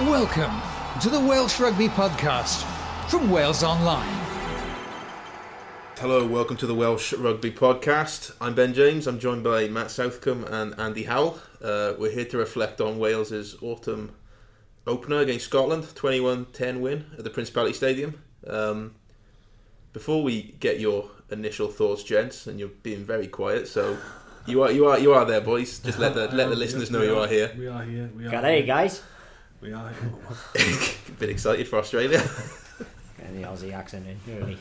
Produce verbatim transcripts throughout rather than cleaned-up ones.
Welcome to the Welsh Rugby Podcast from Wales Online. Hello, welcome to the Welsh Rugby Podcast. I'm Ben James. I'm joined by Matt Southcombe and Andy Howell. Uh, we're here to reflect on Wales's autumn opener against Scotland, twenty-one ten win at the Principality Stadium. Um, before we get your initial thoughts, gents, and you're being very quiet, so you are you are you are there, boys. Just let the let the listeners know you are here. We are here. We are here. G'day, guys. We are here. A bit excited for Australia. Getting the Aussie accent in, really.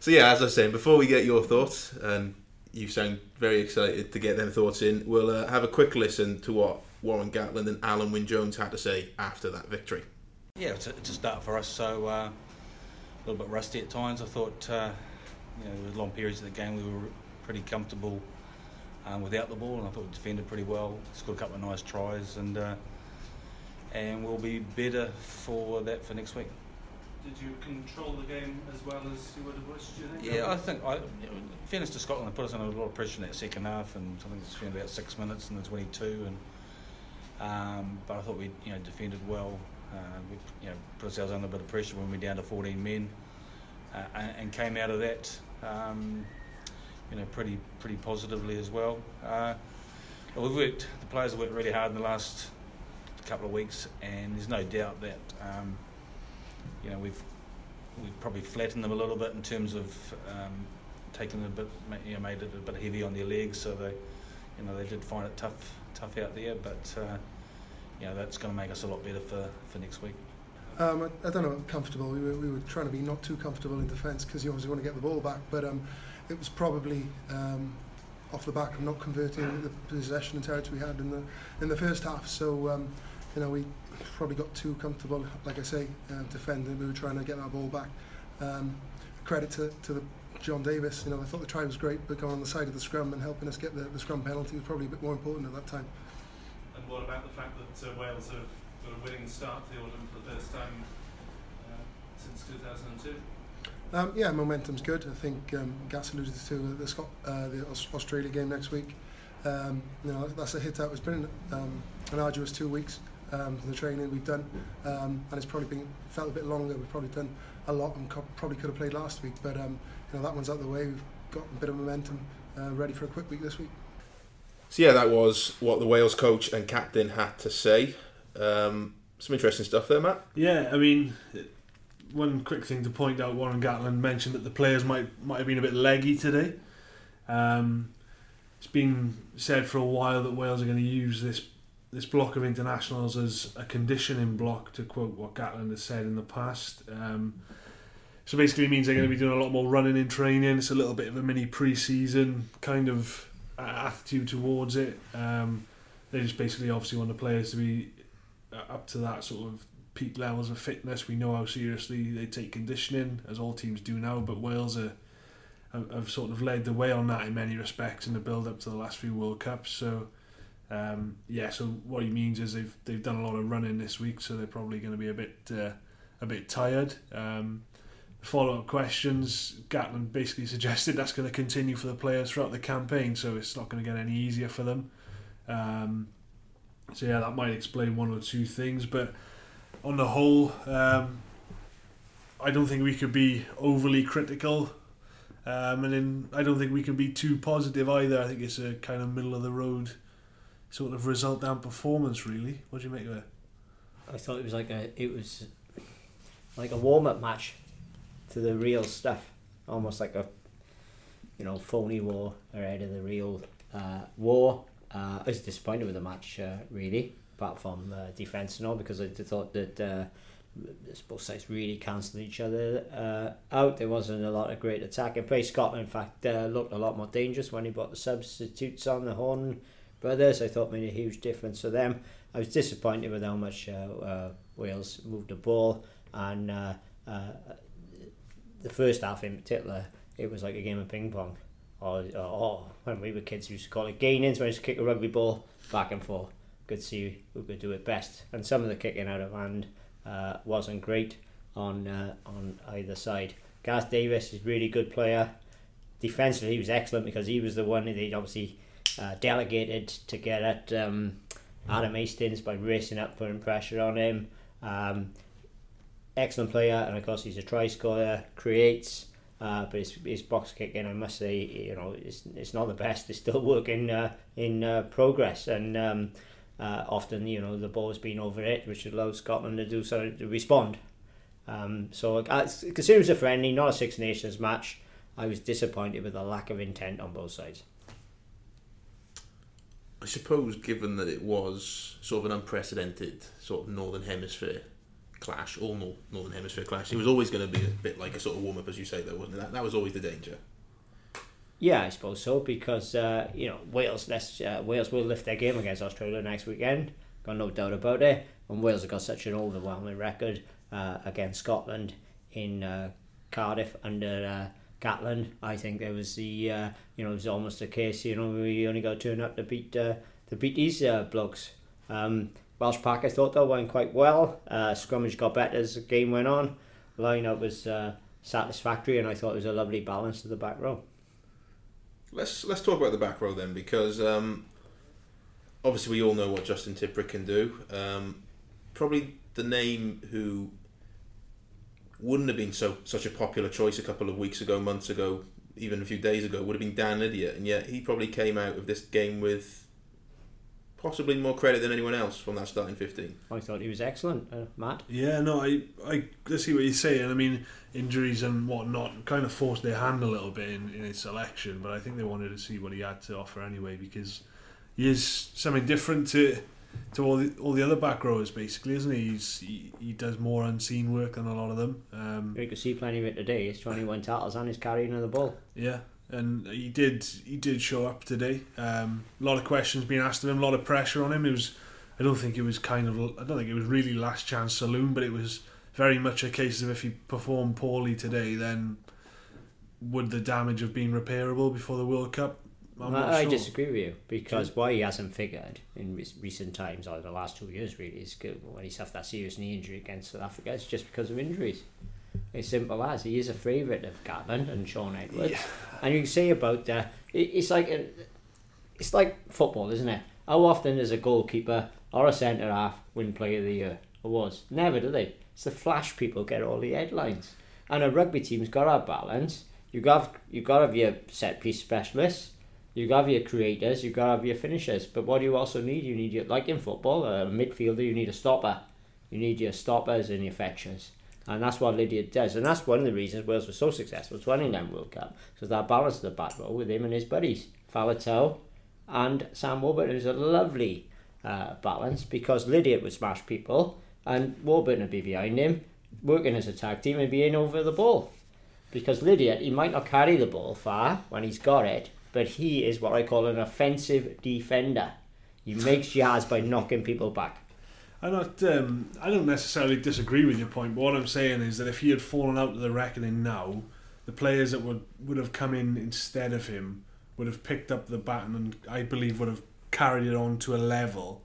So yeah, as I was saying, before we get your thoughts, and you sound very excited to get them thoughts in, we'll uh, have a quick listen to what Warren Gatland and Alan Wynne-Jones had to say after that victory. Yeah, it's a, it's a start for us, so uh, a little bit rusty at times. I thought, uh, you know, there was long periods of the game we were pretty comfortable um, without the ball, and I thought we defended pretty well, scored a couple of nice tries, and uh, and we'll be better for that for next week. Did you control the game as well as you would have wished, do you think? Yeah, I think, I, fairness to Scotland, they put us under a lot of pressure in that second half, and I think it's been about six minutes in the twenty-two, and um, but I thought we you know, defended well. Uh, we you know, put ourselves under a bit of pressure when we were down to fourteen men, uh, and, and came out of that um, you know, pretty pretty positively as well. Uh, we've worked, the players have worked really hard in the last couple of weeks, and there's no doubt that um, You know, we've we've probably flattened them a little bit in terms of um, taking a bit, you know, made it a bit heavy on their legs. So they, you know, they did find it tough, tough out there. But uh, you know, that's going to make us a lot better for, for next week. Um, I, I don't know. I'm comfortable. We were we were trying to be not too comfortable in defence because you obviously want to get the ball back. But um, it was probably um, off the back of not converting the possession and territory we had in the in the first half. So um, you know we. Probably got too comfortable, like I say, uh, defending. We were trying to get our ball back. Um, credit to, to the Jon Davies. You know, I thought the try was great, but going on the side of the scrum and helping us get the, the scrum penalty was probably a bit more important at that time. And what about the fact that uh, Wales have got a winning start to the autumn for the first time uh, since two thousand two? Um, yeah, momentum's good. I think um, Gats alluded to the Scot- uh, the Australia game next week. Um, you know, that's a hit out. It's been um, an arduous two weeks. Um, the training we've done, um, and it's probably been felt a bit longer. We've probably done a lot, and co- probably could have played last week, but um, you know that one's out of the way. We've got a bit of momentum, uh, ready for a quick week this week. So yeah, that was what the Wales coach and captain had to say. Um, some interesting stuff there, Matt. Yeah, I mean, one quick thing to point out: Warren Gatland mentioned that the players might might have been a bit leggy today. Um, it's been said for a while that Wales are going to use this. This block of internationals as a conditioning block, to quote what Gatland has said in the past. Um, so basically means they're going to be doing a lot more running in training. It's a little bit of a mini pre-season kind of attitude towards it. Um, they just basically obviously want the players to be up to that sort of peak levels of fitness. We know how seriously they take conditioning, as all teams do now, but Wales are, have sort of led the way on that in many respects in the build-up to the last few World Cups. So... Um, yeah, so what he means is they've they've done a lot of running this week, so they're probably going to be a bit uh, a bit tired. Um, follow-up questions, Gatland basically suggested that's going to continue for the players throughout the campaign, so it's not going to get any easier for them. Um, so yeah, that might explain one or two things, but on the whole, um, I don't think we could be overly critical. Um, and then I don't think we can be too positive either. I think it's a kind of middle of the road sort of result down performance, really. What do you make of it? I thought it was like a it was like a warm up match to the real stuff, almost like a you know phony war ahead of the real uh, war. Uh, I was disappointed with the match uh, really, apart from uh, defence and all, because I thought that uh, both sides really cancelled each other uh, out. There wasn't a lot of great attack in play. Scotland, in fact, uh, looked a lot more dangerous when he brought the substitutes on. The Horn brothers, I thought, made a huge difference for them. I was disappointed with how much uh, uh, Wales moved the ball, and uh, uh, the first half in particular, it was like a game of ping pong. Or, or, or when we were kids, we used to call it gain-ins, where we used to kick a rugby ball back and forth. Could see who could do it best, and some of the kicking out of hand uh, wasn't great on uh, on either side. Gareth Davies is a really good player. Defensively, he was excellent because he was the one that he'd obviously. Uh, delegated to get at um, Adam Hastings by racing up, putting pressure on him. Um, excellent player, and of course he's a try scorer, creates, uh, but his, his box kicking, I must say, you know, it's it's not the best. It's still work in, uh, in uh, progress, and um, uh, often, you know, the ball's been over it, which allows Scotland to do something, to respond. Um, so uh, considering it was a friendly, not a Six Nations match, I was disappointed with the lack of intent on both sides. I suppose, given that it was sort of an unprecedented sort of Northern Hemisphere clash, all Northern Hemisphere clash, it was always going to be a bit like a sort of warm-up, as you say, though, wasn't it? That, that was always the danger. Yeah, I suppose so, because, uh, you know, Wales let's, uh, Wales will lift their game against Australia next weekend, got no doubt about it, and Wales have got such an overwhelming record uh, against Scotland in uh, Cardiff under... Uh, Gatland. I think there was the uh, you know it was almost a case you know we only got to turn up to beat uh, to beat these uh, blokes. Um, Welsh Park, I thought, though, went quite well. Uh, scrummage got better as the game went on. Line-up was uh, satisfactory, and I thought it was a lovely balance to the back row. Let's let's talk about the back row then, because um, obviously we all know what Justin Tipuric can do. Um, probably the name who wouldn't have been so such a popular choice a couple of weeks ago, months ago, even a few days ago, would have been Dan Lydiate, and yet he probably came out of this game with possibly more credit than anyone else from that starting fifteen. I thought he was excellent, uh, Matt. Yeah, no, I, I, I see what you're saying. I mean, injuries and whatnot kind of forced their hand a little bit in, in his selection, but I think they wanted to see what he had to offer anyway, because he is something different to... to all the all the other back rowers, basically, isn't he? He's, he he does more unseen work than a lot of them. Um, you could see plenty of it today. He's twenty-one tackles and he's carrying on the ball. Yeah, and he did he did show up today. Um, a lot of questions being asked of him, a lot of pressure on him. It was I don't think it was kind of I don't think it was really last chance saloon, but it was very much a case of if he performed poorly today, then would the damage have been repairable before the World Cup? I'm not I sure. disagree with you, because why he hasn't figured in re- recent times, or the last two years really, is good. When he suffered that serious knee injury against South Africa, it's just because of injuries. It's simple as he is a favourite of Gatland and Sean Edwards, yeah. And you can say about that, uh, it, it's like a, it's like football, isn't it? How often does a goalkeeper or a centre half win Player of the Year? Awards? Never do they. It's the flash people get all the headlines, and a rugby team's got our balance. You got you got to have your set piece specialists. You got to have your creators, you got to have your finishers, but what do you also need? You need your, like in football, a midfielder. You need a stopper. You need your stoppers and your fetchers, and that's what Lydiate does, and that's one of the reasons Wales was so successful at twenty-nine World Cup, because that balance of the back row with him and his buddies, Faletau and Sam Warburton. It was a lovely uh, balance, because Lydiate would smash people, and Warburton would be behind him, working as a tag team and being over the ball, because Lydiate, he might not carry the ball far when he's got it, but he is what I call an offensive defender. He makes yards by knocking people back. I'm not, um, I don't necessarily disagree with your point, but what I'm saying is that if he had fallen out of the reckoning now, the players that would, would have come in instead of him would have picked up the baton, and I believe would have carried it on to a level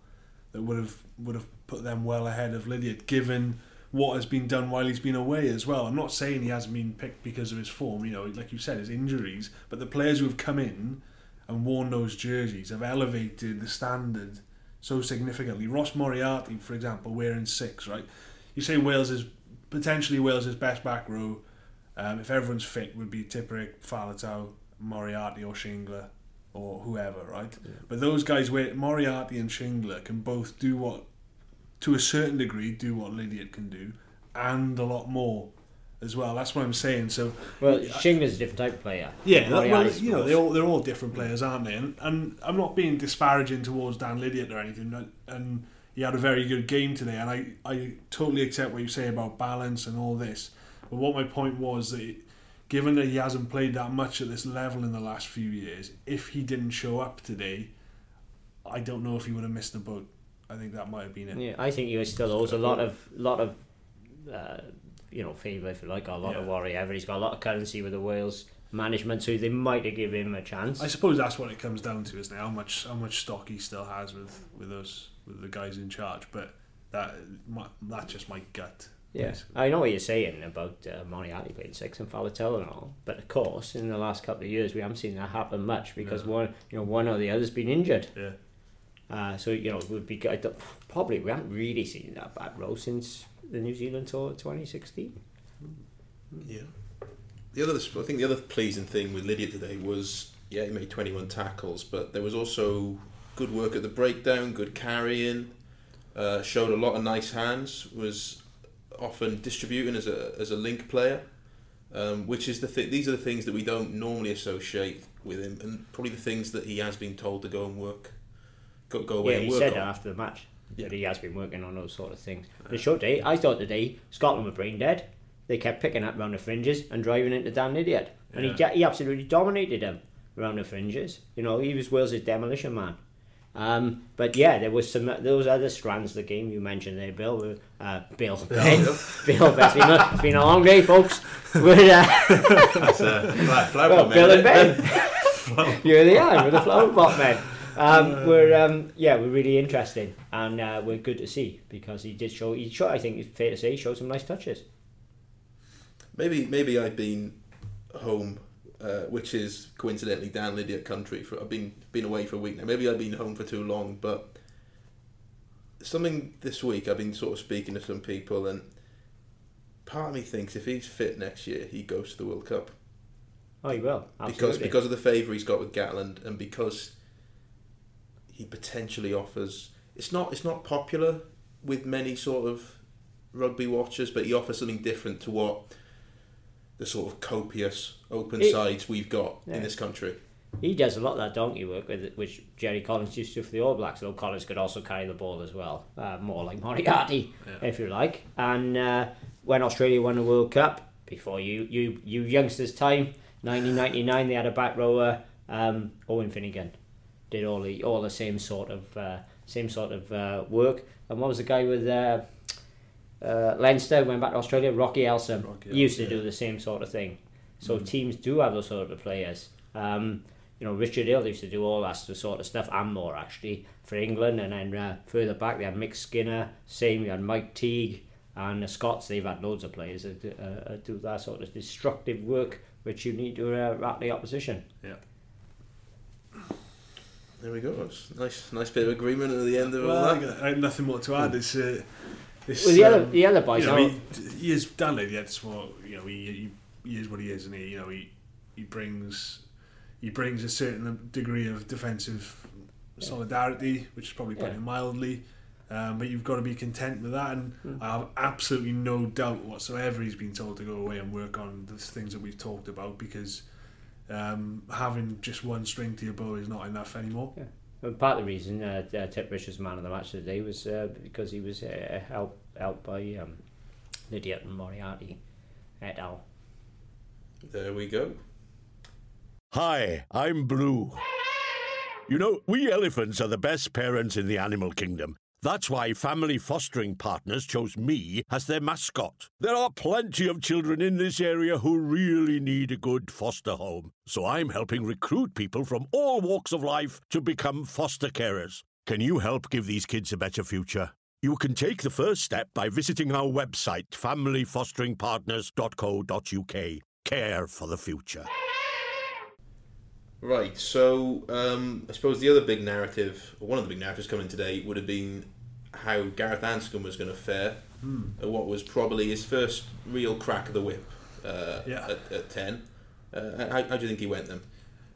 that would have would have put them well ahead of Lydiate, given what has been done while he's been away as well. I'm not saying he hasn't been picked because of his form, you know, like you said, his injuries, but the players who have come in and worn those jerseys have elevated the standard so significantly. Ross Moriarty, for example, wearing six, right? You say Wales is, potentially Wales' best back row, um, if everyone's fit, would be Tipuric, Faletau, Moriarty or Shingler or whoever, right? Yeah. But those guys, Moriarty and Shingler, can both do what, to a certain degree, do what Lydiate can do, and a lot more as well. That's what I'm saying. So, well, Shingler's a different type of player. Yeah, that, well, you know, they're all they're all different players, aren't they? And, and I'm not being disparaging towards Dan Lydiate or anything. And he had a very good game today, and I, I totally accept what you say about balance and all this. But what my point was that, it, given that he hasn't played that much at this level in the last few years, if he didn't show up today, I don't know if he would have missed the boat. I think that might have been it. Yeah, I think he was still owes a lot of lot of uh, you know favour, if you like, or a lot yeah. of worry. Ever he's got a lot of currency with the Wales management, so they might have given him a chance. I suppose that's what it comes down to, isn't it? How much how much stock he still has with with us with the guys in charge. But that that's just my gut. Yeah, basically. I know what you're saying about uh, Moriarty playing six and Faletau and all, but of course in the last couple of years we haven't seen that happen much because yeah. one you know one or the other's been injured. Yeah. Uh, so, you know, it would be good. Probably we haven't really seen that back row since the New Zealand tour twenty sixteen. Yeah. The other, I think the other pleasing thing with Lydiate today was, yeah, he made twenty-one tackles, but there was also good work at the breakdown, good carrying, uh, showed a lot of nice hands, was often distributing as a as a link player, um, which is the th- these are the things that we don't normally associate with him, and probably the things that he has been told to go and work. Go, go away yeah, and work on. He said that after the match. Yeah. That he has been working on those sort of things. The short day, I thought today Scotland were brain dead. They kept picking up round the fringes and driving into Dan Lydiate, and yeah. he he absolutely dominated him around the fringes. You know, he was Wales' demolition man. Um, but yeah, there was some those other strands of the game you mentioned there, Bill. Were, uh, Bill, Ben, Bill. Bill it's, been a, it's been a long day, folks. With, uh, That's a flat flower well, pot Bill man. and Ben. Here they are with the flower pot men. Um, we're um, yeah, we're really interesting, and uh, we're good to see because he did show. He showed, I think it's fair to say, he showed some nice touches. Maybe maybe I've been home, uh, which is coincidentally Dan Lydiate country. For I've been been away for a week now. Maybe I've been home for too long, but something this week I've been sort of speaking to some people, and part of me thinks if he's fit next year, he goes to the World Cup. Oh, he will. Absolutely. Because because of the favour he's got with Gatland, and because he potentially offers. It's not it's not popular with many sort of rugby watchers, but he offers something different to what the sort of copious open it, sides we've got yeah. in this country. He does a lot of that donkey work, with, which Jerry Collins used to for the All Blacks, though Collins could also carry the ball as well, uh, more like Moriarty, yeah. if you like. And uh, when Australia won the World Cup, before you, you, you youngsters' time, nineteen ninety-nine, they had a back rower, um, Owen Finnegan, did all the all the same sort of uh, same sort of uh, work. And what was the guy with? Uh, Uh, Leinster went back to Australia. Rocky Elsom Rocky used Elsom, to yeah. do the same sort of thing. So mm. teams do have those sort of players. Um, you know, Richard Hill used to do all that sort of stuff and more actually for England. And then uh, further back they had Mick Skinner, same. You had Mike Teague and the Scots. They've had loads of players that uh, do that sort of destructive work, which you need to uh, rat the opposition. Yeah. There we go. Nice, nice bit of agreement at the end of well, all that. I have nothing more to add. It's. Uh, It's, well, the other, um, the other boys. You know, he, he is Dan Lydiate. You know, he, he he is what he is, and he you know he he brings he brings a certain degree of defensive yeah. solidarity, which is probably putting yeah. it mildly. Um, but you've got to be content with that, and mm. I have absolutely no doubt whatsoever he's been told to go away and work on the things that we've talked about because um, having just one string to your bow is not enough anymore. Yeah. Part of the reason uh, Tipuric was man of the match today was uh, because he was uh, helped, helped by um, Lydiate and Moriarty et al. There we go. Hi, I'm Blue. You know, we elephants are the best parents in the animal kingdom. That's why family fostering partners chose me as their mascot. There are plenty of children in this area who really need a good foster home. So I'm helping recruit people from all walks of life to become foster carers. Can you help give these kids a better future? You can take the first step by visiting our website, family fostering partners dot co dot U K. Care for the future. Right, so um, I suppose the other big narrative, or one of the big narratives coming today, would have been how Gareth Anscombe was going to fare hmm. at what was probably his first real crack of the whip uh, yeah. at, at ten. Uh, how, how do you think he went then?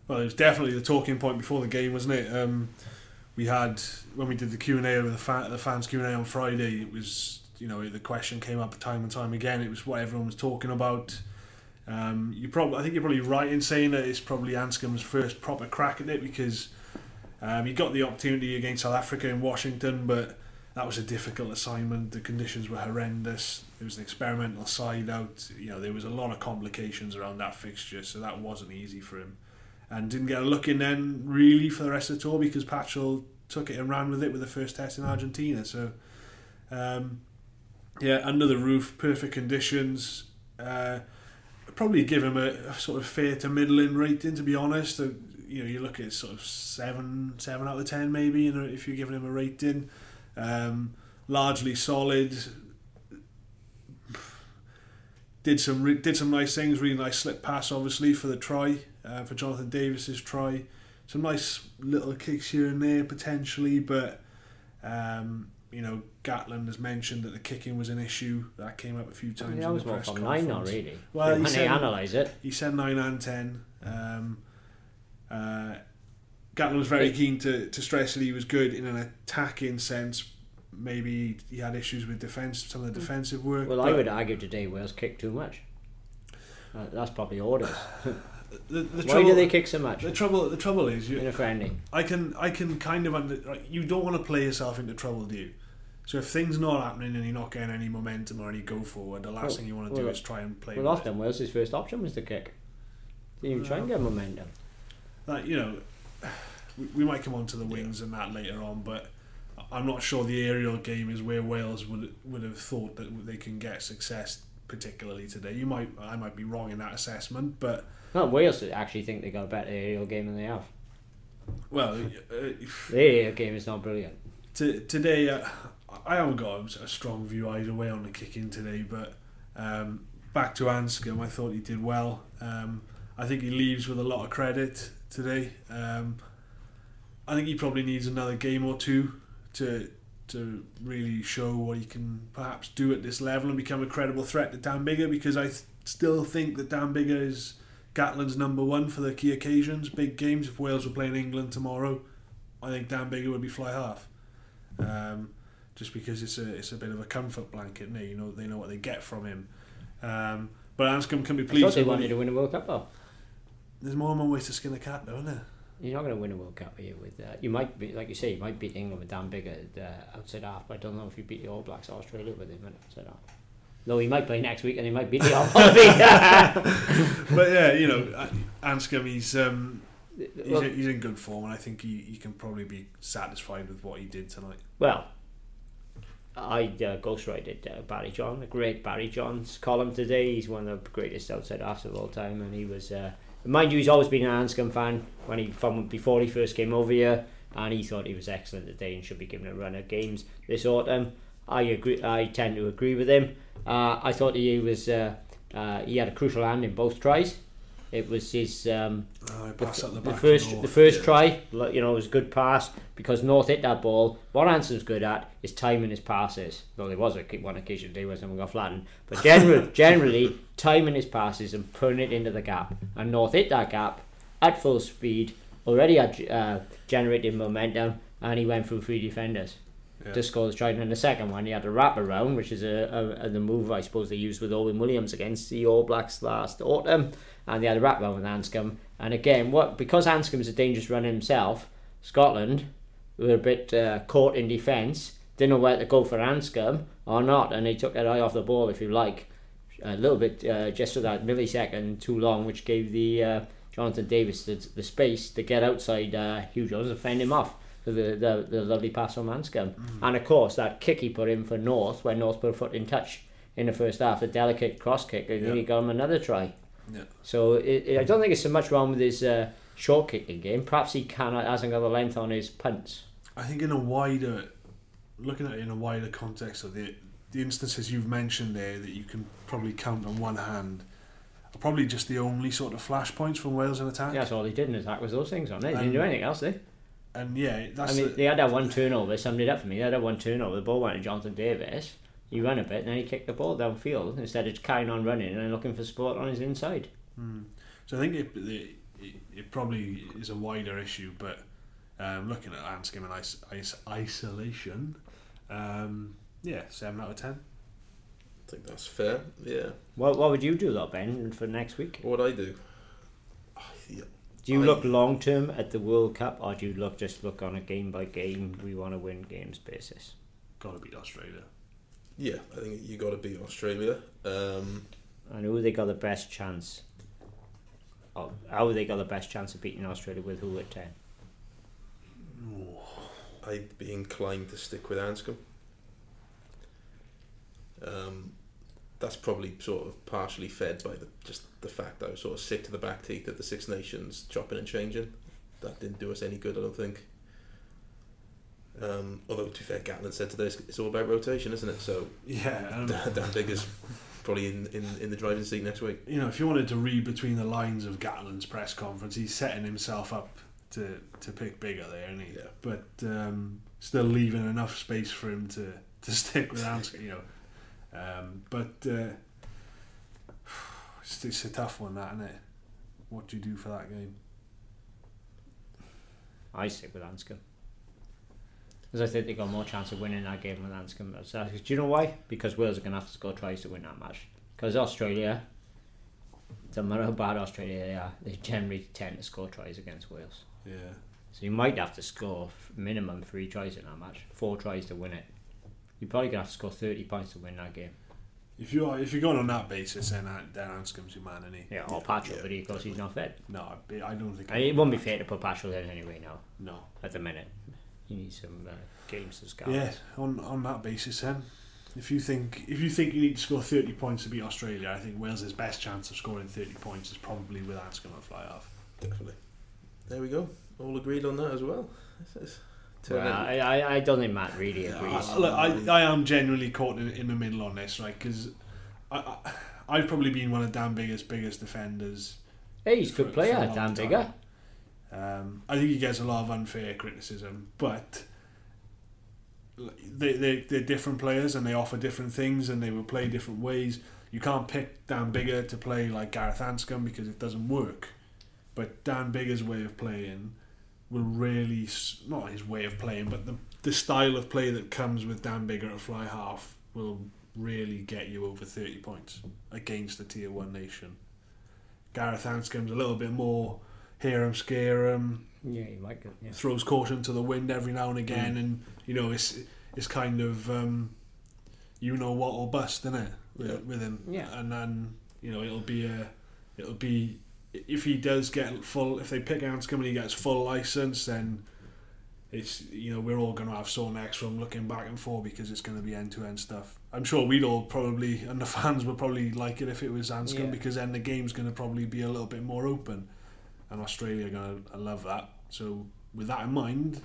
Well, it was definitely the talking point before the game, wasn't it? Um, we had, when we did the Q and A over the, fan, the fans' Q and A on Friday, it was, you know, the question came up time and time again. It was what everyone was talking about. Um, you probably, I think you're probably right in saying that it's probably Anscombe's first proper crack at it because um, he got the opportunity against South Africa in Washington, but that was a difficult assignment. The conditions were horrendous. It was an experimental side out. You know, there was a lot of complications around that fixture, so that wasn't easy for him. And didn't get a look in then really for the rest of the tour because Patchell took it and ran with it with the first test in Argentina. So um, yeah, under the roof, perfect conditions. Uh, Probably give him a, a sort of fair to middling rating, to be honest. You know, you look at sort of seven, seven out of ten maybe. You know, if you're giving him a rating, um, largely solid. Did some re- did some nice things. Really nice slip pass, obviously for the try, uh, for Jonathan Davis's try. some nice little kicks here and there potentially, but um, you know, Gatland has mentioned that the kicking was an issue that came up a few times. I mean, that was more from nine, not really. Well, when they analyse it, he said nine and ten. Um, uh, Gatland was very keen to, to stress that he was good in an attacking sense. Maybe he had issues with defence, some of the defensive work. Well, I would argue today Wales kicked too much. Uh, that's probably orders. the, the Why trouble, do they kick so much? The trouble, the trouble is, you, in a friendly, I can, I can kind of under, like, you don't want to play yourself into trouble, do you? So if things not happening and you're not getting any momentum or any go forward, the last well, thing you want to well, do is try and play. Well, with often it. Wales' first option was the kick. They didn't even uh, try and get momentum. That you know, we, we might come on to the wings yeah. and that later on, but I'm not sure the aerial game is where Wales would would have thought that they can get success, particularly today. You might, I might be wrong in that assessment, but no, Wales actually think they got a better aerial game than they have. Well, uh, the aerial game is not brilliant. To, today, uh, I haven't got a strong view either way on the kicking today, but um, back to Anscombe, I thought he did well. Um, I think he leaves with a lot of credit today. Um, I think he probably needs another game or two to to really show what he can perhaps do at this level and become a credible threat to Dan Biggar, because I th- still think that Dan Biggar is Gatland's number one for the key occasions, big games. If Wales were playing England tomorrow, I think Dan Biggar would be fly half, um, just because it's a it's a bit of a comfort blanket now. You know, they know what they get from him. Um, but Anscombe can be pleased. I thought they wanted to win a World Cup though. There's more and more ways to skin a cat though, isn't there? You're not going to win a World Cup here with uh, you might be, like you say, you might beat England with Dan Biggar at uh, outside half, but I don't know if you beat the All Blacks or Australia with him at outside half. Though he might play next week and he might beat the All Blacks. But yeah, you know, Anscombe, he's um, he's, well, he's in good form, and I think he, he can probably be satisfied with what he did tonight. Well, I uh, ghostwrited uh, Barry John, the great Barry John's column today. He's one of the greatest outside halves of all time, and he was. Uh, Mind you, he's always been an Anscombe fan when he, from before he first came over here, and he thought he was excellent today and should be given a run at games this autumn. I agree. I tend to agree with him. Uh, I thought he was. Uh, uh, he had a crucial hand in both tries. It was his um, oh, the, the, the, the first North, the first yeah. try. You know, it was a good pass because North hit that ball. What Anscombe's good at is timing his passes. Though there was a, one occasion today where someone got flattened, but generally, generally timing his passes and putting it into the gap. And North hit that gap at full speed. Already had uh, generated momentum, and he went through three defenders yeah. to score the try. And then the second one, he had a wrap around, which is a, a, a the move I suppose they used with Owen Williams against the All Blacks last autumn. And they had a wrap round with Anscombe, and again, what because Anscombe's a dangerous runner himself, Scotland were a bit uh, caught in defence, didn't know whether to go for Anscombe or not, and they took their eye off the ball, if you like, a little bit uh, just for that millisecond too long, which gave the uh, Jonathan Davies the, the space to get outside uh, Hugh Jones and fend him off. So the, the the lovely pass from Anscombe, mm. and of course that kick he put in for North when North put a foot in touch in the first half, the delicate cross kick, and yep. he got him another try. Yeah. So it, it, I don't think it's so much wrong with his uh, short kicking game. Perhaps he cannot hasn't got the length on his punts. I think in a wider, looking at it in a wider context of the the instances you've mentioned there that you can probably count on one hand, are probably just the only sort of flashpoints from Wales in attack. Yeah, that's all they did in attack was those things on it. They and, didn't do anything else, did they? And yeah, that's. I mean, the, they had that one turnover. Summed it up for me. They had that one turnover. The ball went to Jonathan Davies. He ran a bit and then he kicked the ball downfield instead of carrying on running and looking for support on his inside. Mm. So I think it, it it probably is a wider issue, but um, looking at Anscombe in is, is isolation, um, yeah, seven out of ten. I think that's fair. Yeah. What What would you do though, Ben, for next week? What would I do? I, yeah, do you I... look long term at the World Cup, or do you look just look on a game by game? We want to win games basis. Got to beat Australia. Yeah, I think you got to beat Australia. Um, and who they got the best chance? Of, how they got the best chance of beating Australia with who at ten? I'd be inclined to stick with Anscombe. Um, that's probably sort of partially fed by the, just the fact that I was sort of sick to the back teeth at the Six Nations, chopping and changing. That didn't do us any good, I don't think. Um, although to be fair, Gatland said today it's all about rotation, isn't it? So yeah, um, Dan Biggar's probably in, in, in the driving seat next week. You know, if you wanted to read between the lines of Gatland's press conference, he's setting himself up to to pick Biggar there, isn't he? Yeah. But um, still leaving enough space for him to, to stick with Anscombe, you know. Um, but uh, it's, it's a tough one, that, isn't it? What do you do for that game? I stick with Anscombe. Because I think they got more chance of winning that game with Anscombe. So, do you know why? Because Wales are going to have to score tries to win that match. Because Australia, no matter how bad Australia they are, they generally tend to score tries against Wales. Yeah. So you might have to score minimum three tries in that match, four tries to win it. You're probably going to have to score thirty points to win that game. If you are, if you're going on that basis, then Dan Anscombe's your man, isn't he? Yeah, or Patchell, yeah, but he, of course, definitely. He's not fit. No, I don't think. I mean, it won't be fair to put Patchell in anyway now. No. At the minute, you need some uh, games to score. Yeah, on on that basis, then, if you think if you think you need to score thirty points to beat Australia, I think Wales' best chance of scoring thirty points is probably with Anscombe on fly half. Definitely. There we go. All agreed on that as well. This is. Well, I, I don't think Matt really agrees. I, look, I, I am genuinely caught in, in the middle on this, right? Because I, I, I've probably been one of Dan Biggar's biggest defenders. Hey, he's a good player, Dan Biggar. Um, I think he gets a lot of unfair criticism, but they, they, they're different players and they offer different things and they will play different ways. You can't pick Dan Biggar to play like Gareth Anscombe because it doesn't work. But Dan Biggar's way of playing will really, not his way of playing, but the the style of play that comes with Dan Biggar at fly half will really get you over thirty points against a tier one nation. Gareth Anscombe's a little bit more hear him, scare him. Yeah, you might get, yeah. Throws caution to the wind every now and again, mm. and you know it's it's kind of um, you know what or bust, isn't it? With, yeah. with him, yeah. And then you know it'll be a it'll be. If he does get full, if they pick Anscombe and he gets full license, then it's, you know, we're all going to have sore necks from looking back and forth because it's going to be end to end stuff. I'm sure we'd all probably, and the fans would probably like it if it was Anscombe, yeah. because then the game's going to probably be a little bit more open, and Australia are going to love that. So with that in mind,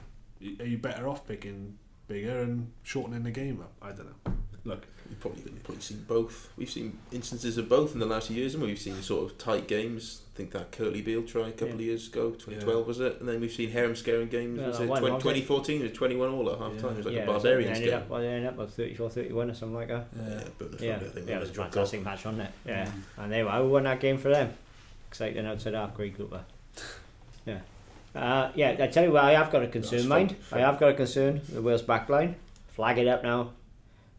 are you better off picking Biggar and shortening the game up? I don't know. Look, you've probably, you've probably seen both. We've seen instances of both in the last years, and we've seen sort of tight games. I think that Curly Beale try a couple yeah. of years ago, twenty twelve yeah. was it? And then we've seen harem scaring games, yeah, was it? twenty fourteen or twenty-one all at half time. It was like yeah, a barbarian game. Up, well, they ended up with thirty-four thirty-one or something like that. Yeah, yeah. But yeah. Fun, I think yeah, it was a fantastic goal. Match, wasn't it? Yeah, mm. and they were. I won that game for them. Exciting outside half, great Cooper. Yeah. Uh, yeah, I tell you what, I have got a concern, That's mind. Fun, fun. I have got a concern, the Wales backline. Flag it up now.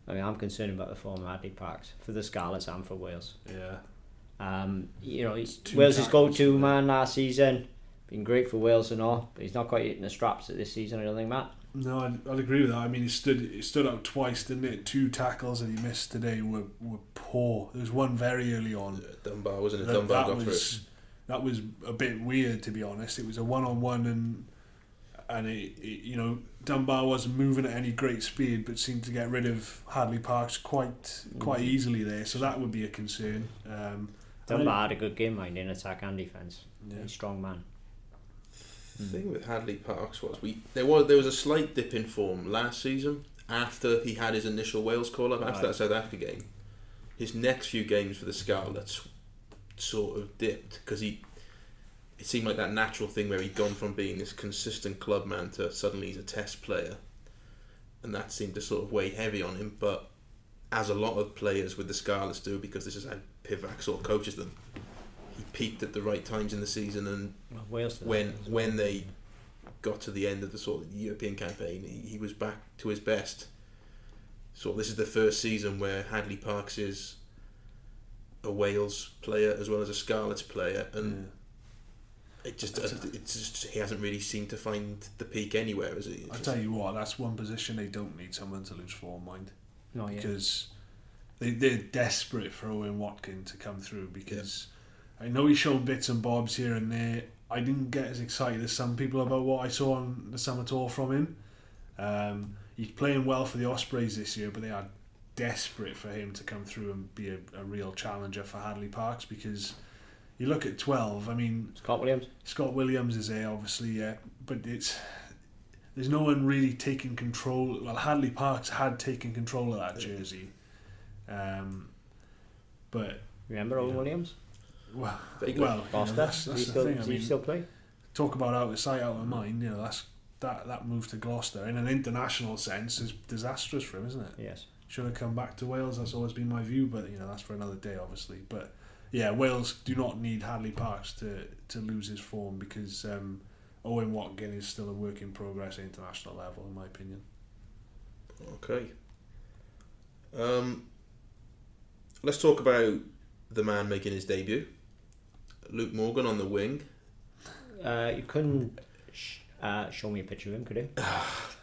I mean, I'm concerned about the form of Hadleigh Parkes for the Scarlets and for Wales. Yeah. Um, you know, he's Wales' go-to man last season. Been great for Wales and all, but he's not quite hitting the straps at this season. I don't think, Matt. No, I'd, I'd agree with that. I mean, he stood he stood out twice, didn't it? Two tackles that he missed today were were poor. There was one very early on. Yeah, Dunbar wasn't it? That, Dunbar that got was, through. That was a bit weird, to be honest. It was a one-on-one and. And it, it, you know, Dunbar wasn't moving at any great speed, but seemed to get rid of Hadleigh Parkes quite quite easily there. So that would be a concern. Um, Dunbar had a good game mind in attack and defence. Yeah. He's a strong man. The mm. thing with Hadleigh Parkes was we there was there was a slight dip in form last season after he had his initial Wales call up after right. that South Africa game. His next few games for the Scarlets sort of dipped because he. It seemed like that natural thing where he'd gone from being this consistent club man to suddenly he's a test player, and that seemed to sort of weigh heavy on him, but as a lot of players with the Scarlets do, because this is how Pivac sort of coaches them, he peaked at the right times in the season, and well, Wales when well. when they got to the end of the sort of European campaign, he, he was back to his best. So this is the first season where Hadleigh Parkes is a Wales player as well as a Scarlets player, and yeah. It just, it's just he hasn't really seemed to find the peak anywhere, has he? I tell you what, that's one position they don't need someone to lose form, mind. Not yet. Because they they're desperate for Owen Watkins to come through. Because yeah. I know he showed bits and bobs here and there. I didn't get as excited as some people about what I saw on the summer tour from him. Um, he's playing well for the Ospreys this year, but they are desperate for him to come through and be a, a real challenger for Hadleigh Parkes because. You look at twelve, I mean... Scott Williams. Scott Williams is there, obviously, yeah. But it's... There's no one really taking control... Well, Hadleigh Parkes had taken control of that jersey. Um, but... Remember Owen Williams? Well, well you know, that's, that's the still, thing. I mean, do you still play? talk about out of sight, out of mind, you know, that's that, that move to Gloucester in an international sense is disastrous for him, isn't it? Yes. Should have come back to Wales, that's always been my view, but you know, that's for another day obviously. But yeah, Wales do not need Hadleigh Parkes to, to lose his form, because um, Owen Watkins is still a work in progress at international level, in my opinion. Okay. Um, let's talk about the man making his debut, Luke Morgan on the wing. Uh, you couldn't sh- uh, show me a picture of him, could you?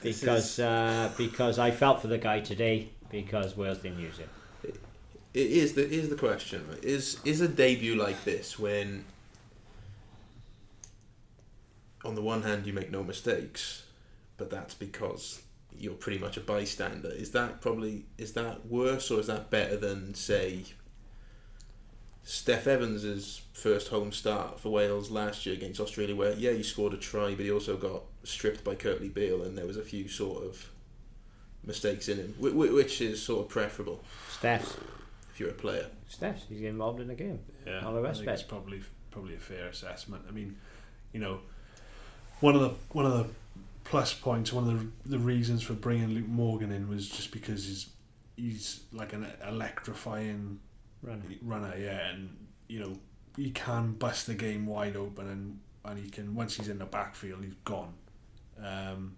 because is... uh, because I felt for the guy today because Wales didn't use him. It, it is the is the question is is a debut like this, when on the one hand you make no mistakes, but that's because you're pretty much a bystander. Is that probably is that worse or is that better than, say, Steff Evans' first home start for Wales last year against Australia, where yeah he scored a try but he also got stripped by Curtly Beale and there was a few sort of mistakes in him? Which is sort of preferable? Steff's, if you're a player. Steff's, he's involved in the game. Yeah, all the rest I think bit. It's probably probably a fair assessment. I mean, you know, one of the one of the plus points, one of the the reasons for bringing Luke Morgan in was just because he's he's like an electrifying runner, runner yeah, and you know he can bust the game wide open, and, and he can, once he's in the backfield, he's gone. Um,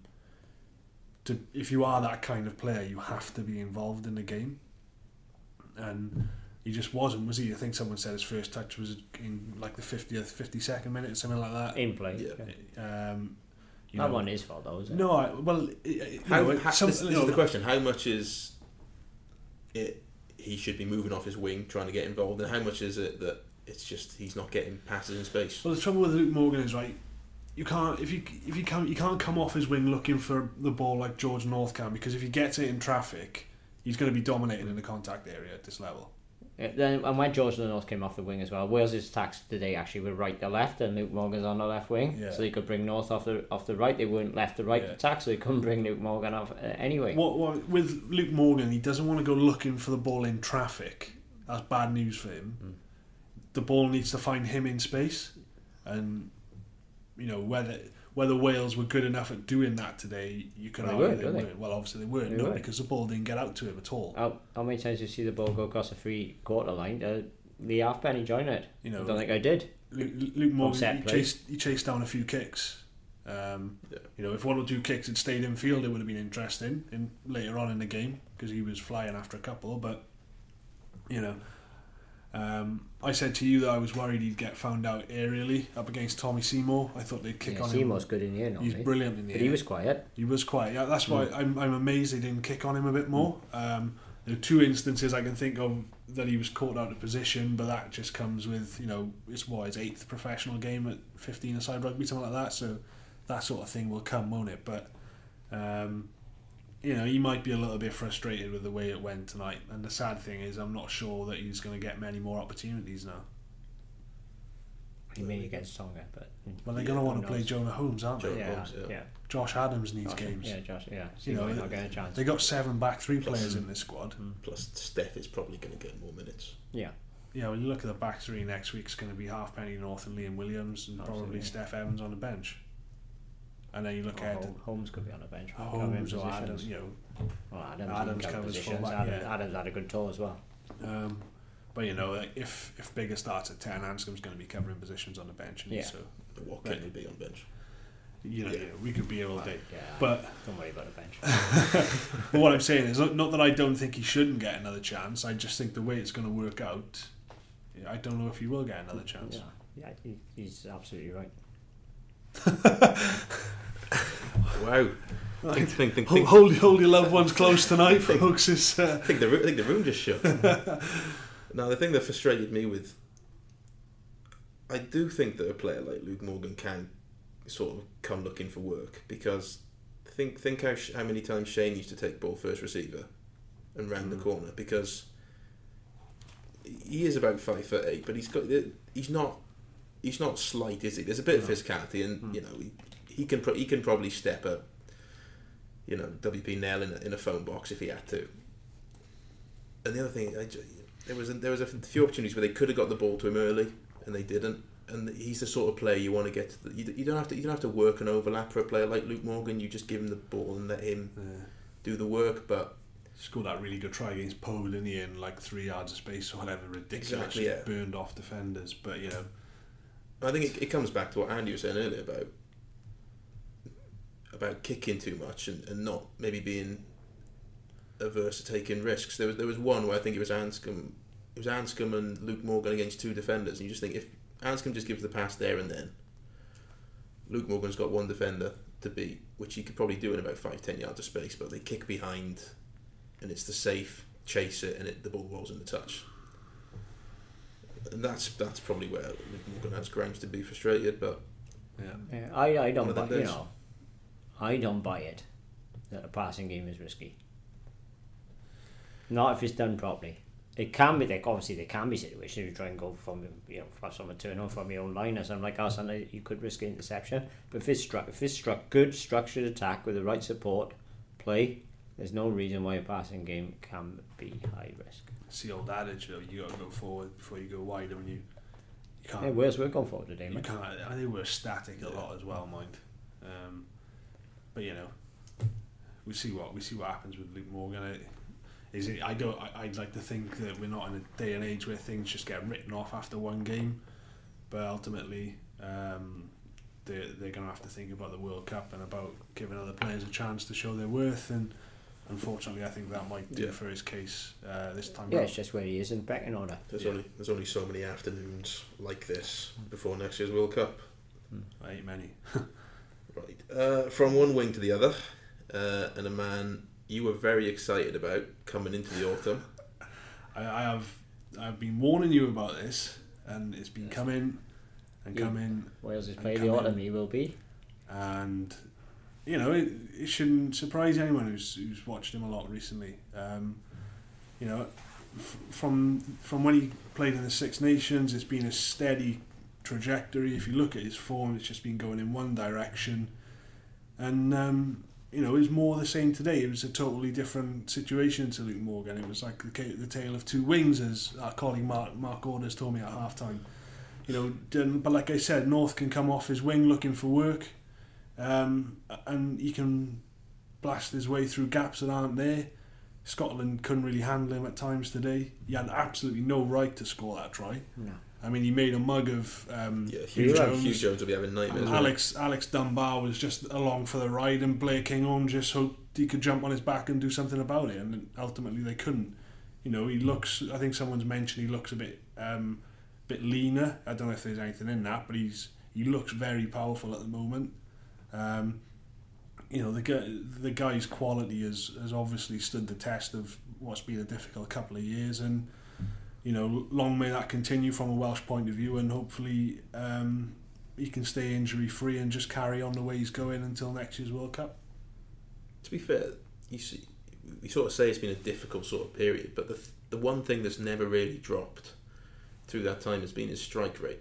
to if you are that kind of player, you have to be involved in the game, and he just wasn't, was he? I think someone said his first touch was in like the fiftieth, fifty-second minute or something like that. In play, yeah. Um, You that know, one is fault though, isn't it? No, I, well, how, know, ha, some, this, this you know, is the question: how much is it he should be moving off his wing, trying to get involved, and how much is it that it's just he's not getting passes in space? Well, the trouble with Luke Morgan is, right, you can't if you if you can't you can't come off his wing looking for the ball like George North can, because if he gets it in traffic, he's going to be dominating in the contact area at this level. Yeah, then, and when George North came off the wing as well, Wales' attacks today actually were right to left, and Luke Morgan's on the left wing, yeah. So they could bring North off the off the right. They weren't left to right yeah. attack, so they couldn't bring Luke Morgan off uh, anyway. What, what, with Luke Morgan, he doesn't want to go looking for the ball in traffic. That's bad news for him. Mm. The ball needs to find him in space, and you know whether whether Wales were good enough at doing that today, you could well, argue they, were, they, they weren't. Well, obviously they weren't, they no, were. Because the ball didn't get out to him at all. How, how many times did you see the ball go across the three quarter line? Uh, Lee Halfpenny joined it. You know, I don't think I did. Luke, Luke Morgan, he chased, he chased down a few kicks. Um, yeah. You know, if one or two kicks had stayed in field, it would have been interesting in, later on in the game, because he was flying after a couple. But you know, Um, I said to you that I was worried he'd get found out aerially up against Tommy Seymour. I thought they'd kick yeah, on him. Seymour's good in the air, not He's me. brilliant in the but air. But he was quiet. He was quiet. Yeah, that's why mm. I'm I'm amazed they didn't kick on him a bit more. Mm. Um, there are two instances I can think of that he was caught out of position, but that just comes with, you know, it's what, his eighth professional game at fifteen-a-side rugby, something like that. So that sort of thing will come, won't it? But um, you know, he might be a little bit frustrated with the way it went tonight, and the sad thing is I'm not sure that he's going to get many more opportunities now. You mean against Tonga, but well, they're going to want to play Jonah Holmes, aren't they? Yeah, Holmes, yeah. yeah. Josh Adams needs Josh, games. Yeah, Josh. Yeah, so you know, not getting a chance. They got seven back three plus, players in this squad. Plus, Steff is probably going to get more minutes. Yeah. Yeah, when you look at the back three next week, it's going to be Halfpenny, North, and Liam Williams, and Absolutely. probably Steff Evans on the bench. And then you look at oh, Holmes could be on the bench. Holmes or Adams, you know. Well, Adams, Adams covers fullback. Adams, yeah. Adams had a good toe as well. Um, but you know, if if Biggar starts at ten, Anscombe's going to be covering positions on the bench, and yeah. so what can he be on bench? You know, yeah. Yeah, we could be here all day. Yeah, but don't worry about the bench. But what I'm saying is, not that I don't think he shouldn't get another chance. I just think the way it's going to work out, I don't know if he will get another chance. Yeah, yeah he's absolutely right. Wow! Think, think, think, think. Hold, hold your loved ones close tonight, for folks. Is uh... I think the I think the room just shook. Now the thing that frustrated me with, I do think that a player like Luke Morgan can sort of come looking for work, because think think how how many times Shane used to take ball first receiver and round mm. the corner, because he is about five foot eight, but he's got he's not he's not slight, is he? There's a bit no. of physicality, and mm. you know. He, He can pro- he can probably step up, you know, W P Nell in a, in a phone box if he had to. And the other thing, I just, there was a, there was a few opportunities where they could have got the ball to him early and they didn't. and he's the sort of player you want to get to the, you, you don't have to you don't have to work an overlap for a player like Luke Morgan. You just give him the ball and let him yeah. do the work. But scored that really good try against Poland in the end, like three yards of space or whatever, ridiculous, exactly, yeah. burned off defenders. But yeah, I think it, it comes back to what Andy was saying earlier about about kicking too much and, and not maybe being averse to taking risks. There was there was one where I think it was Anscombe, it was Anscombe and Luke Morgan against two defenders, and you just think if Anscombe just gives the pass there and then, Luke Morgan's got one defender to beat, which he could probably do in about five ten yards of space, but they kick behind, and it's the safe chase it, and it, the ball rolls in the touch. And that's that's probably where Luke Morgan has grounds to be frustrated. But yeah, yeah I I don't buy, you know, I don't buy it that a passing game is risky. Not if it's done properly. It can be, like, obviously there can be situations if you try and go from, you know, for someone turn on from your own line or something like that, something you could risk an interception. But if it's struck, if it's struck, good structured attack with the right support play, there's no reason why a passing game can be high risk. It's the old adage, though, you got to go forward before you go wide, don't you? You can't. Yeah, where's we're going forward today, mate? You can't. I think we're static a lot as well, mind. Um, but you know, we see what we see what happens with Luke Morgan. I, Is it, I don't. I, I'd like to think that we're not in a day and age where things just get written off after one game, but ultimately, um, they're they're going to have to think about the World Cup and about giving other players a chance to show their worth. And unfortunately, I think that might do yeah. for his case uh, this time. Yeah, out. It's just where he is in pecking order. There's yeah. only there's only so many afternoons like this before next year's World Cup. Mm. I ain't many. Right, uh, from one wing to the other, uh, and a man you were very excited about coming into the autumn. I, I have I've been warning you about this, and it's been coming and coming. Wales is playing the autumn, he will be. And you know, it, it shouldn't surprise anyone who's who's watched him a lot recently. Um, you know, f- from from when he played in the Six Nations, it's been a steady trajectory. If you look at his form, it's just been going in one direction. And um you know, it was more the same today. It was a totally different situation to Luke Morgan. It was like the, the tale of two wings, as our colleague Mark, Mark Orders told me at halftime. You know, but like I said, North can come off his wing looking for work, um, and he can blast his way through gaps that aren't there. Scotland couldn't really handle him at times today. He had absolutely no right to score that try. No. I mean, he made a mug of um, yeah, Hugh, Hugh Jones. Hugh Jones will be having nightmares. Alex Alex Dunbar was just along for the ride, and Blair King-Owen just hoped he could jump on his back and do something about it, and ultimately they couldn't. You know, he looks, I think someone's mentioned he looks a bit um, bit leaner. I don't know if there's anything in that, but he's he looks very powerful at the moment. Um, you know, the the guy's quality has, has obviously stood the test of what's been a difficult couple of years, and you know, long may that continue from a Welsh point of view, and hopefully um, he can stay injury free and just carry on the way he's going until next year's World Cup. To be fair, you see, we sort of say it's been a difficult sort of period, but the the one thing that's never really dropped through that time has been his strike rate.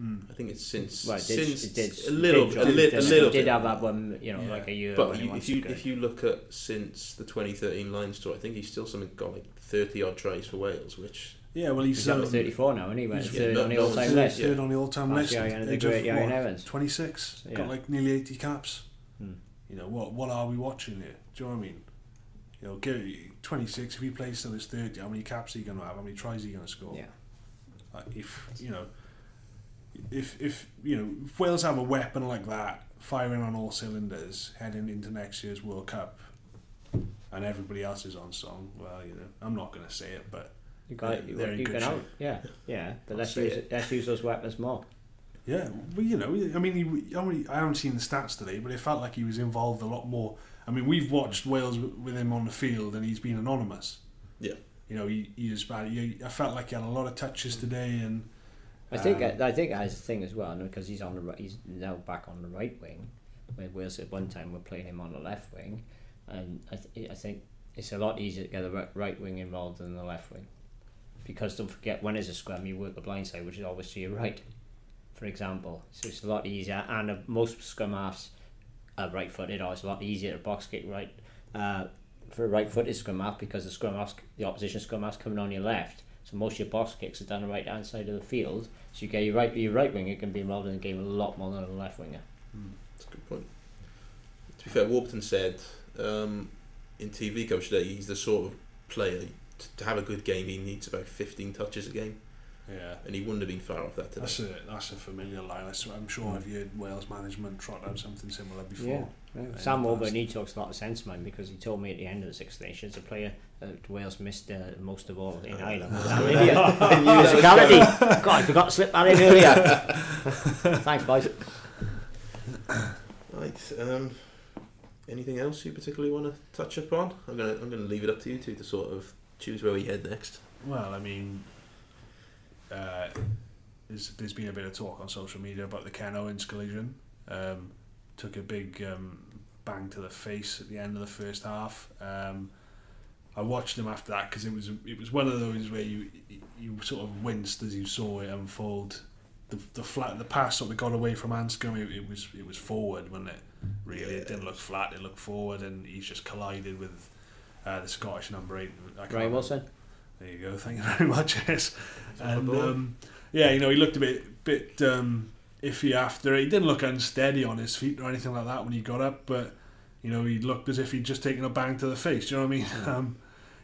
Mm. I think it's since well, it did, since it did, a little, did a, li- a little. It did bit. Have that one, you know, yeah. like a year. But you, if you ago. if you look at since the twenty thirteen Lions tour, I think he's still something got like thirty odd tries for Wales, which yeah, well he's, he's um, thirty-four now, isn't he? He's third, yeah, on the all time list. Third on the all time list. twenty-six, yeah. Got like nearly eighty caps. Hmm. You know what? What are we watching here? Do you know what I mean? You know, give twenty-six. If he plays till his thirty, how many caps are you going to have? How many tries are you going to score? Yeah. Like if you know. If if you know if Wales have a weapon like that firing on all cylinders heading into next year's World Cup, and everybody else is on song, well, you know, I'm not going to say it, but you got it. They're in good shape. Yeah, yeah. But let's use it. let's use those weapons more. Yeah, well, you know, I mean, he, I, mean, I haven't seen the stats today, but it felt like he was involved a lot more. I mean, we've watched Wales with him on the field, and he's been anonymous. Yeah, you know, he he was bad. He, I felt like he had a lot of touches today, and. I think um, I think that's the thing as well, because he's on the he's now back on the right wing, where Wales at one time were playing him on the left wing, and I, th- I think it's a lot easier to get the right wing involved than the left wing, because don't forget when it's a scrum you work the blind side, which is always to your right, for example. So it's a lot easier, and uh, most scrum halves are right footed, or it's a lot easier to box kick right uh, for a right footed scrum half, because the scrum half, the opposition scrum half's coming on your left. So most of your box kicks are down the right hand side of the field. So you get your right your right winger can be involved in the game a lot more than a left winger. Mm, that's a good point. To be fair, Warburton said um, in T V coverage that he's the sort of player to have a good game he needs about fifteen touches a game. Yeah, and he wouldn't have been far off that today. That's a that's a familiar line. I'm sure I've heard Wales management trot out something similar before. Yeah. Yeah. Sam Warburton, he talks a lot of sense, man, because he told me at the end of the Six Nations, a player that Wales missed uh, most of all in Ireland. Musicality. God, I forgot to slip that in earlier. Thanks, boys. Right. Um, anything else you particularly want to touch upon? I'm gonna I'm gonna leave it up to you two to sort of choose where we head next. Well, I mean. Uh, there's, there's been a bit of talk on social media about the Ken Owens collision. Um, took a big um, bang to the face at the end of the first half. Um, I watched him after that because it was it was one of those where you you sort of winced as you saw it unfold. The the flat the pass sort of got away from Anscombe. It, it was it was forward, wasn't it? Really, it didn't look flat. It looked forward, and he's just collided with uh, the Scottish number eight, Ryan Wilson. There you go. Thank you very much. Yes. And um, yeah, you know, he looked a bit, bit um, iffy after. He didn't look unsteady on his feet or anything like that when he got up, but you know, he looked as if he'd just taken a bang to the face. Do you know what I mean? Yeah. Um,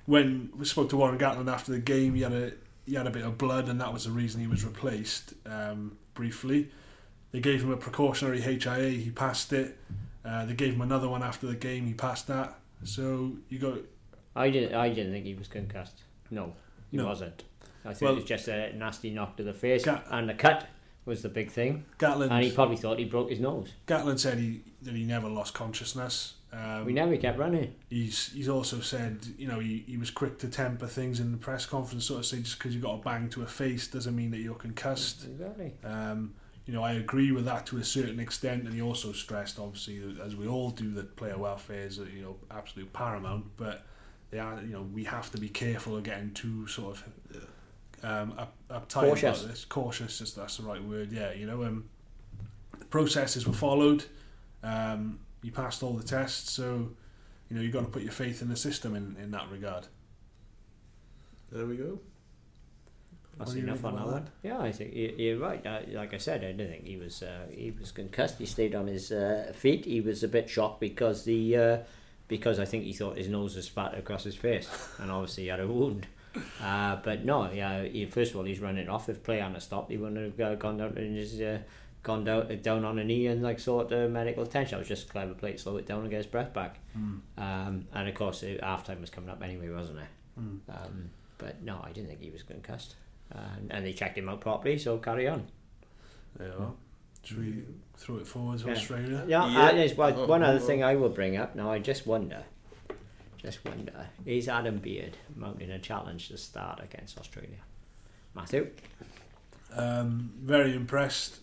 when we spoke to Warren Gatland after the game, he had a he had a bit of blood, and that was the reason he was replaced um, briefly. They gave him a precautionary H I A. He passed it. Uh, they gave him another one after the game. He passed that. So you got. I didn't. I didn't think he was concussed. No, he no. wasn't. I think well, it was just a nasty knock to the face, Gat- and the cut was the big thing. Gatland, and he probably thought he broke his nose. Gatland said he that he never lost consciousness. Um, we never kept running. He's he's also said, you know, he, he was quick to temper things in the press conference, sort of say just because you got a bang to a face doesn't mean that you're concussed. Exactly. Um, you know, I agree with that to a certain extent, and he also stressed, obviously, as we all do, that player welfare is, you know, absolute paramount, but. They are, you know, we have to be careful of getting too sort of um, up, uptight cautious. About this. Cautious, is, that's the right word. Yeah, you know, um, the processes were followed. Um, you passed all the tests, so you know you've got to put your faith in the system in, in that regard. There we go. That's enough on that. Yeah, I think you're right. Like I said, I didn't think he was uh, he was concussed. He stayed on his uh, feet. He was a bit shocked because the. Uh, Because I think he thought his nose was spat across his face, and obviously he had a wound. Uh, but no, yeah. He, first of all, he's running off. If play hadn't stopped, he wouldn't have gone down and just uh, gone down, down on a knee and like sought uh, medical attention. I was just clever play to slow it down and get his breath back. Mm. Um, and of course, half time was coming up anyway, wasn't it? Mm. Um, but no, I didn't think he was concussed, uh, and, and they checked him out properly. So carry on. There you are. Should we throw it forward to yeah. Australia? Yeah, yeah. Uh, there's one, oh, one other oh, oh. thing I will bring up. Now, I just wonder, just wonder, is Adam Beard mounting a challenge to start against Australia? Matthew? Um, very impressed,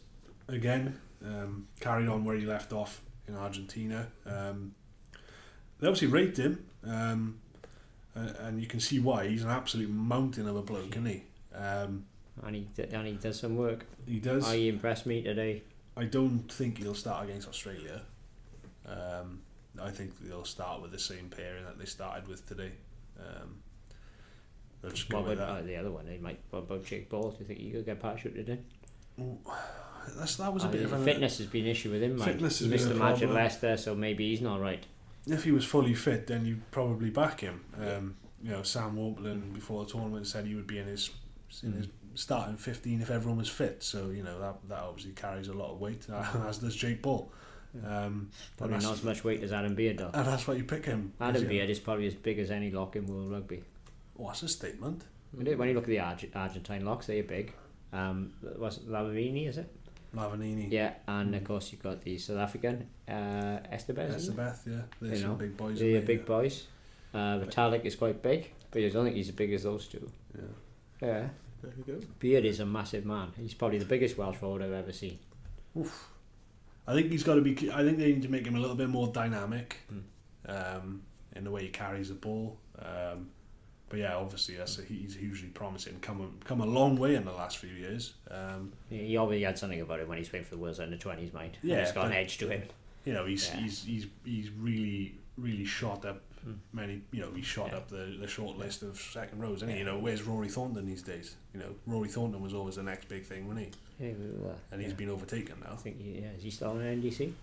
again. Um, carried on where he left off in Argentina. Um, they obviously rate him, um, and, and you can see why. He's an absolute mountain of a bloke, isn't he? Um, And he, and he does some work. He does. Oh, he impressed me today. I don't think he'll start against Australia. Um, I think they'll start with the same pairing that they started with today. Um, they'll just go with that. The other one, they might both check balls. Do you think he could get parachuted in? Ooh, that's, that was a I bit of a... Fitness has been an issue with him, mate. Fitness has been a problem. He missed the match at Leicester, so maybe he's not right. If he was fully fit, then you'd probably back him. Um, you know, Sam Warburton, mm. before the tournament, said he would be in his... in mm. his starting fifteen if everyone was fit, so you know that that obviously carries a lot of weight, as does Jake Ball. Um, probably not as much weight as Adam Beard does. And that's why you pick him. Adam Beard is probably as big as any lock in world rugby. Oh, that's a statement. When you look at the Arge- Argentine locks, they're big. Um, was it Lavanini, is it? Lavanini. Yeah, and mm. of course you've got the South African uh, Estebeth. Estebeth, yeah. They're you some know, big boys. They're big yeah. boys. Uh, Vitalik is quite big, but I don't think he's as big as those two. Yeah. Yeah. There we go. Beard is a massive man. He's probably the biggest Welsh forward I've ever seen. Oof. I think he's got to be. I think they need to make him a little bit more dynamic mm. um, in the way he carries the ball. Um, but yeah, obviously, that's a, he's hugely promising. Come come a long way in the last few years. Um, he, he already had something about it when he's playing for the World's Under twenties, mate. Yeah, he's got an edge to him. You know, he's yeah. he's he's he's really really shot up many, you know, he shot yeah. up the, the short list of second rows, and yeah. you know, where's Rory Thornton these days? You know, Rory Thornton was always the next big thing, wasn't he? Yeah, well, and he's yeah. been overtaken now. I think he, yeah, is he still on N D C?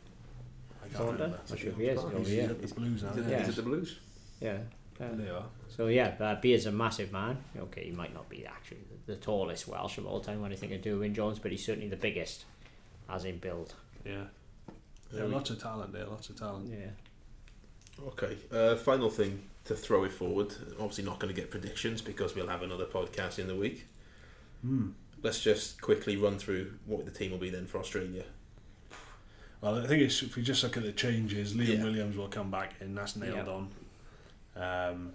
I can't Thornton? remember. Not sure if he is. He's, he's at the Blues now. He's, yeah. he's at the Blues. Yeah. Uh, they are. So yeah, uh, Beard's a massive man. Okay, he might not be actually the, the tallest Welsh of all time when I think of Dwayne Jones, but he's certainly the biggest, as in build. Yeah. There are lots of talent there, lots of talent. Yeah. Okay, uh, final thing to throw it forward. Obviously not going to get predictions because we'll have another podcast in the week. Mm. Let's just quickly run through what the team will be then for Australia. Well, I think it's, if we just look at the changes, Liam yeah. Williams will come back in, that's nailed yeah. on. Um,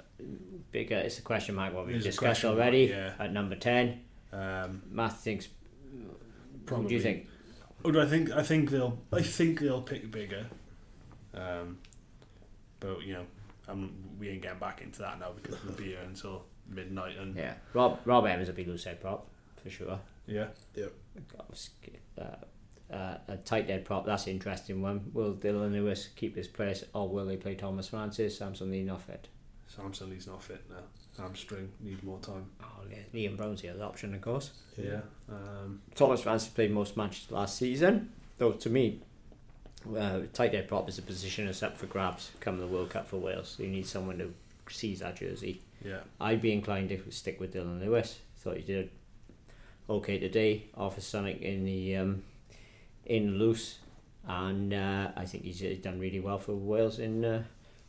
Biggar, it's a question mark what we've discussed already mark, yeah. at number ten. Um, Matt thinks. Probably. What do you think? Oh, do I think I think they'll I think they'll pick Biggar, um, but you know, I'm, we ain't getting back into that now because we'll be here until midnight. And yeah, Rob Rob Evans will be loose head prop for sure. Yeah, yeah. Uh, uh, a tight head prop, that's an interesting one. Will Dillon Lewis keep his place, or will they play Tomas Francis? Samson Lee not fit. Samson Lee's not fit now. Hamstring, need more time. Oh, Liam Brown's the other option, of course. Yeah. Um, Tomas Francis played most matches last season, though to me, uh, tight head prop is a position that's up for grabs come the World Cup for Wales. So you need someone to seize that jersey. Yeah. I'd be inclined to stick with Dillon Lewis. Thought he did okay today. Off his sonic in the um, in loose, and uh, I think he's done really well for Wales in uh,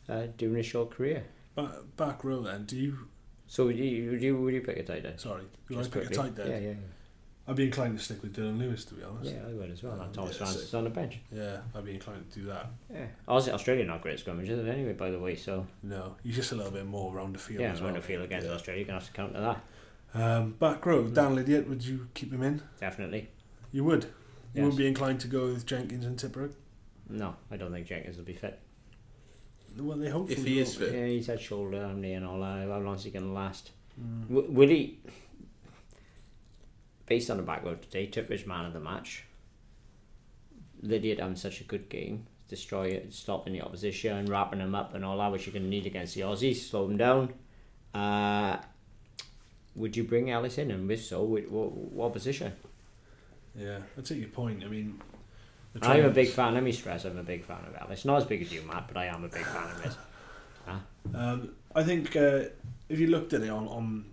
uh, doing his short career. Back, back row then. Do you? So would you, would you would you pick a tight end? Sorry, would I pick quickly. a tight end? Yeah, yeah, yeah. I'd be inclined to stick with Dillon Lewis, to be honest. Yeah, I would as well. Um, and Thomas yeah, Francis is on the bench. Yeah, I'd be inclined to do that. Yeah, Australia not great scrummagers anyway, by the way. So no, he's just a little bit more round the field. Yeah, as well. round the field against yeah. Australia, you're gonna have to counter that. Um, back row, Dan Lydiate, would you keep him in? Definitely. You would. Yes. You wouldn't be inclined to go with Jenkins and Tipuric? No, I don't think Jenkins will be fit. Well, they hope if he is fit. Yeah, he's had shoulder, hammy, and all that. How long is he going to last? Mm. W- will he? Based on the back row today, Tipuric man of the match. Lydiate having such a good game, destroy it, stopping the opposition, wrapping them up, and all that, which you're going to need against the Aussies, slow them down. Uh, would you bring Ellis in, and if so, what, what position? Yeah, I take your point. I mean. I'm a big fan, let me stress, I'm a big fan of Ellis. Not as big as you, Matt, but I am a big fan of it. Huh? Um, I think uh, if you looked at it on, on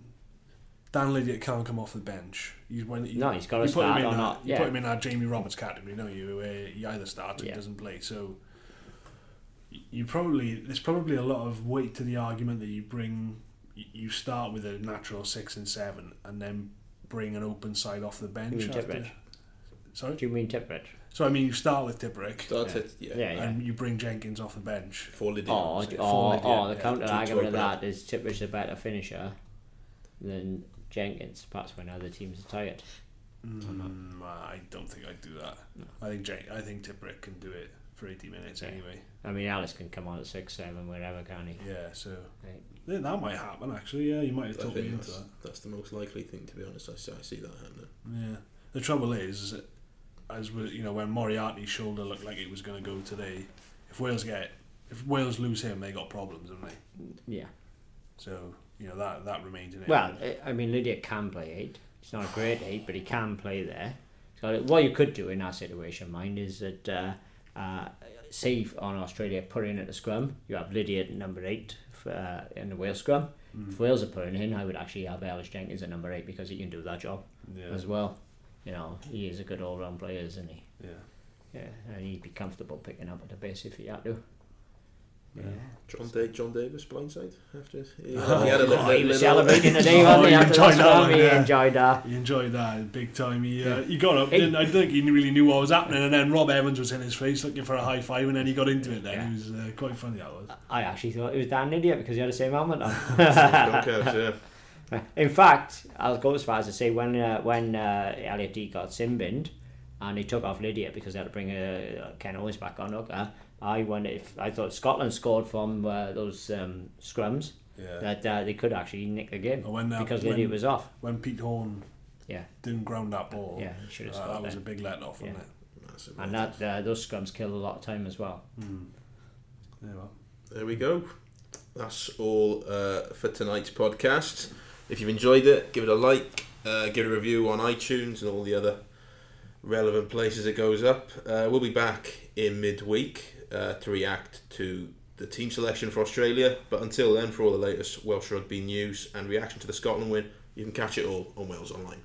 Dan Lydiate can't come off the bench. He's when you, no, he's got to start or not. You yeah. put him in our Jamie Roberts category, no, you know, where he either starts or yeah. he doesn't play. So you probably there's probably a lot of weight to the argument that you bring, you start with a natural six and seven and then bring an open side off the bench. You mean Tipuric? Sorry? Do you mean Tipuric? So I mean, you start with Tipuric, start yeah. It, yeah. Yeah, yeah, and you bring Jenkins off the bench for Lydiate. Oh, so oh, Lydiate, oh, the yeah. counter argument of that is Tipuric's a better finisher than Jenkins. Perhaps when other teams are tired. Mm, I don't think I'd do that. No. I think Jen- I think Tipuric can do it for eighty minutes yeah. anyway. I mean, Alice can come on at six, seven, wherever, can he? Yeah, so right. yeah, that might happen actually. Yeah, you might have talked me into that. That's the most likely thing, to be honest. I see, I see that happening. Yeah, the trouble is. As we, you know, when Moriarty's shoulder looked like it was going to go today, if Wales get if Wales lose him, they got problems, haven't they? Yeah. So you know that that remains in it. Well, I mean, Lydiate can play eight. It's not a great eight, but he can play there. So what you could do in that situation, mind, is that uh, uh, save on Australia put in at the scrum. You have Lydiate at number eight for, uh, in the Wales scrum. Mm. If Wales are putting in, I would actually have Ellis Jenkins at number eight because he can do that job yeah. as well. You know, he is a good all-round player, isn't he? Yeah. Yeah, and he'd be comfortable picking up at the base if he had to. Yeah. Jon da- Jon Davies blindside after he, oh, he had a little, oh, he was little celebrating the day oh, he, after enjoyed that one, he yeah. enjoyed that. He enjoyed that big time. He uh, yeah. he got up. Hey. Didn't, I think he really knew what was happening, and then Rob Evans was in his face looking for a high five, and then he got into it. Then yeah. it was uh, quite funny. That was. I actually thought it was Dan Lydiate because he had the same helmet on. yeah. In fact, I'll go as far as to say when uh, when uh, Elliot D got sin-binned and he took off Lydiate because they had to bring uh, Ken Owens back on. Look, uh, I wonder if I thought Scotland scored from uh, those um, scrums yeah. that uh, they could actually nick the game when, uh, because Lydiate was off. When Pete Horne yeah. didn't ground that ball, yeah, should have uh, that was then. a big let-off, wasn't yeah. it? Massive and that uh, those scrums killed a lot of time as well. Mm. There, well. there we go. that's all uh, for tonight's podcast. If you've enjoyed it, give it a like, uh, give it a review on iTunes and all the other relevant places it goes up. Uh, we'll be back in midweek uh, to react to the team selection for Australia, but until then, for all the latest Welsh rugby news and reaction to the Scotland win, you can catch it all on Wales Online.